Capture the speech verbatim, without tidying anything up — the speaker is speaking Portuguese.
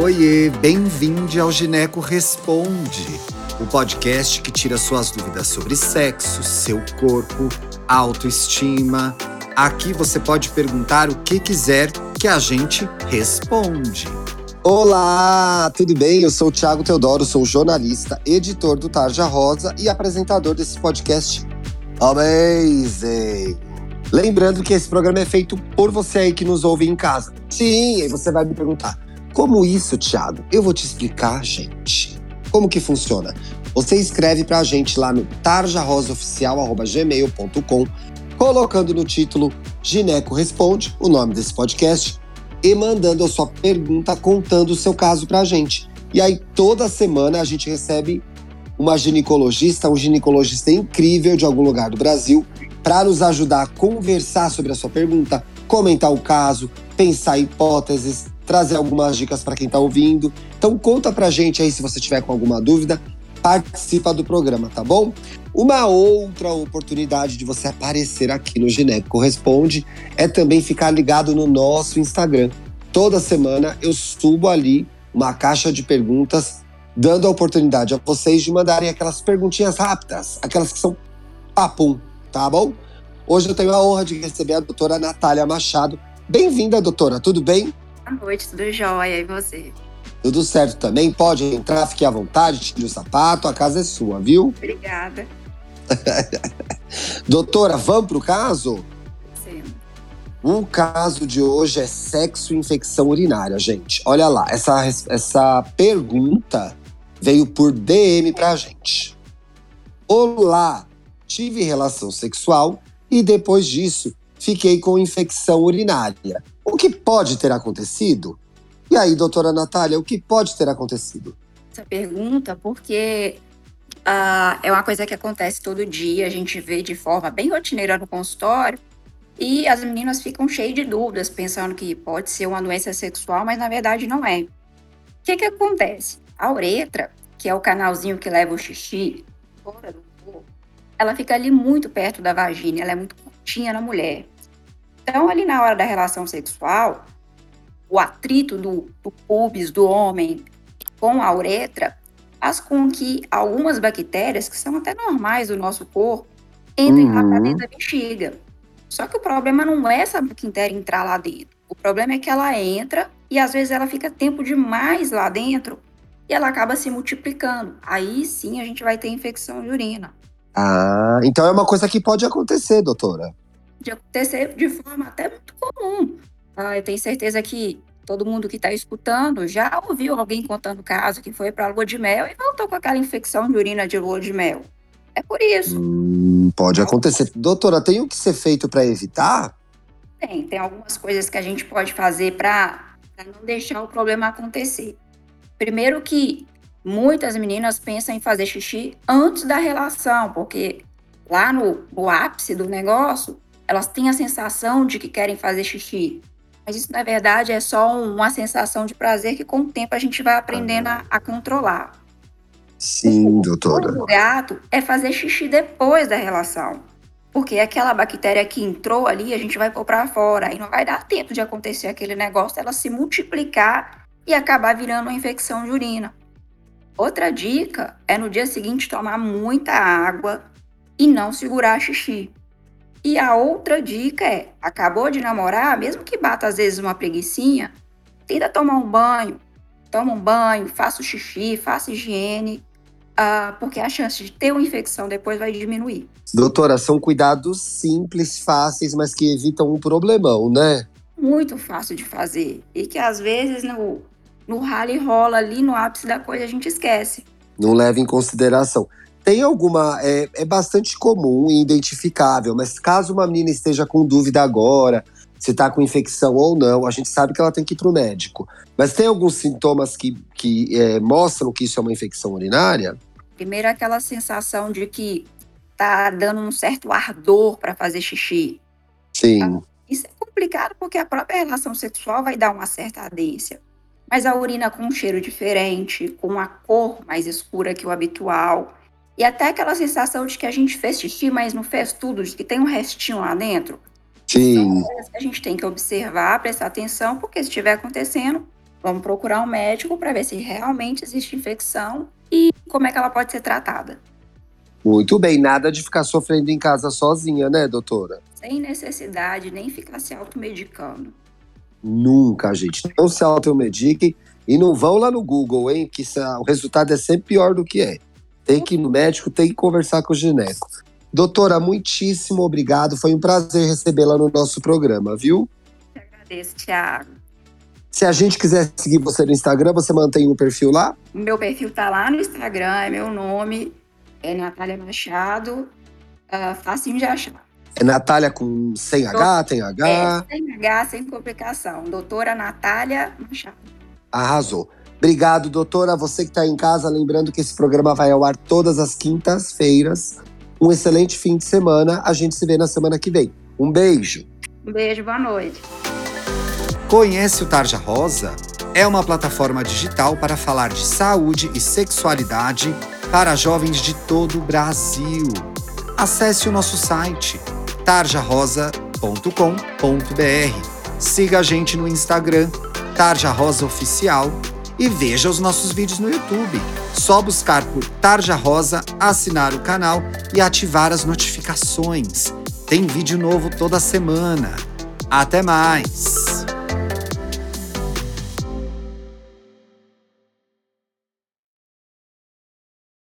Oiê, bem-vindo ao Gineco Responde, o podcast que tira suas dúvidas sobre sexo, seu corpo, autoestima. Aqui você pode perguntar o que quiser que a gente responde. Olá, tudo bem? Eu sou o Thiago Teodoro, sou jornalista, editor do Tarja Rosa e apresentador desse podcast amazing. Lembrando que esse programa é feito por você aí que nos ouve em casa. Sim, aí você vai me perguntar, como isso, Thiago? Eu vou te explicar, gente, como que funciona. Você escreve pra gente lá no tarja rosa oficial arroba gmail ponto com, colocando no título Gineco Responde, o nome desse podcast, e mandando a sua pergunta, contando o seu caso pra gente. E aí, toda semana, a gente recebe uma ginecologista, um ginecologista incrível de algum lugar do Brasil, para nos ajudar a conversar sobre a sua pergunta, comentar o caso, pensar hipóteses, trazer algumas dicas para quem está ouvindo. Então conta pra gente aí se você tiver com alguma dúvida, participa do programa, tá bom? Uma outra oportunidade de você aparecer aqui no Gineco Responde é também ficar ligado no nosso Instagram. Toda semana eu subo ali uma caixa de perguntas, dando a oportunidade a vocês de mandarem aquelas perguntinhas rápidas, aquelas que são papum, tá bom? Hoje eu tenho a honra de receber a doutora Natália Machado. Bem-vinda, doutora, tudo bem? Boa noite, tudo jóia, e você? Tudo certo também, pode entrar, fique à vontade, tire o sapato, a casa é sua, viu? Obrigada. Doutora, vamos pro caso? Sim. O caso de hoje é sexo e infecção urinária, gente. Olha lá, essa, essa pergunta veio por D M pra gente. Olá! Tive relação sexual e depois disso fiquei com infecção urinária. O que pode ter acontecido? E aí, doutora Natália, o que pode ter acontecido? Essa pergunta, porque uh, é uma coisa que acontece todo dia, a gente vê de forma bem rotineira no consultório e as meninas ficam cheias de dúvidas, pensando que pode ser uma doença sexual, mas na verdade não é. O que que acontece? A uretra, que é o canalzinho que leva o xixi fora do corpo, ela fica ali muito perto da vagina, ela é muito curtinha na mulher. Então, ali na hora da relação sexual, o atrito do, do púbis do homem com a uretra faz com que algumas bactérias, que são até normais do nosso corpo, entrem uhum. lá pra dentro da bexiga. Só que o problema não é essa bactéria entrar lá dentro. O problema é que ela entra e, às vezes, ela fica tempo demais lá dentro e ela acaba se multiplicando. Aí, sim, a gente vai ter infecção de urina. Ah, então é uma coisa que pode acontecer, doutora. Pode acontecer de forma até muito comum. Ah, eu tenho certeza que todo mundo que está escutando já ouviu alguém contando o caso que foi para a lua de mel e voltou com aquela infecção de urina de lua de mel. É por isso. Hum, pode acontecer. Doutora, tem o que ser feito para evitar? Tem, tem algumas coisas que a gente pode fazer para não deixar o problema acontecer. Primeiro que muitas meninas pensam em fazer xixi antes da relação, porque lá no, no ápice do negócio, elas têm a sensação de que querem fazer xixi. Mas isso, na verdade, é só uma sensação de prazer que, com o tempo, a gente vai aprendendo a, a controlar. Sim, doutora. O pulo do gato é fazer xixi depois da relação, porque aquela bactéria que entrou ali, a gente vai pôr para fora, e não vai dar tempo de acontecer aquele negócio, ela se multiplicar e acabar virando uma infecção de urina. Outra dica é no dia seguinte tomar muita água e não segurar xixi. E a outra dica é, acabou de namorar, mesmo que bata às vezes uma preguicinha, tenta tomar um banho, toma um banho, faça o xixi, faça higiene, uh, porque a chance de ter uma infecção depois vai diminuir. Doutora, são cuidados simples, fáceis, mas que evitam um problemão, né? Muito fácil de fazer e que às vezes no... no ralo e rola ali, no ápice da coisa, a gente esquece. Não leva em consideração. Tem alguma... É, é bastante comum e identificável, mas caso uma menina esteja com dúvida agora, se tá com infecção ou não, a gente sabe que ela tem que ir pro médico. Mas tem alguns sintomas que, que é, mostram que isso é uma infecção urinária? Primeiro, aquela sensação de que tá dando um certo ardor para fazer xixi. Sim. Isso é complicado porque a própria relação sexual vai dar uma certa ardência. Mas a urina com um cheiro diferente, com uma cor mais escura que o habitual. E até aquela sensação de que a gente fez xixi, mas não fez tudo, de que tem um restinho lá dentro. Sim. Então, a gente tem que observar, prestar atenção, porque se estiver acontecendo, Vamos procurar um médico para ver se realmente existe infecção e como é que ela pode ser tratada. Muito bem, nada de ficar sofrendo em casa sozinha, né, doutora? Sem necessidade, nem ficar se automedicando. Nunca, gente. Não se automediquem e não vão lá no Google, hein, que o resultado é sempre pior do que é. Tem que ir no médico, tem que conversar com o gineco. Doutora, muitíssimo obrigado. Foi um prazer recebê-la no nosso programa, viu? Eu agradeço, Thiago. Se a gente quiser seguir você no Instagram, você mantém o perfil lá? Meu perfil tá lá no Instagram, é meu nome, é Natália Machado, uh, facinho de achar. É Natália com sem H, tem H? É, sem H, sem complicação. Doutora Natália Machado. Arrasou. Obrigado, doutora. Você que está em casa, lembrando que esse programa vai ao ar todas as quintas-feiras. Um excelente fim de semana. A gente se vê na semana que vem. Um beijo. Um beijo, boa noite. Conhece o Tarja Rosa? É uma plataforma digital para falar de saúde e sexualidade para jovens de todo o Brasil. Acesse o nosso site tarja rosa ponto com ponto b r. Siga a gente no Instagram, Tarja Rosa Oficial, e veja os nossos vídeos no YouTube. Só buscar por Tarja Rosa, assinar o canal e ativar as notificações. Tem vídeo novo toda semana. Até mais!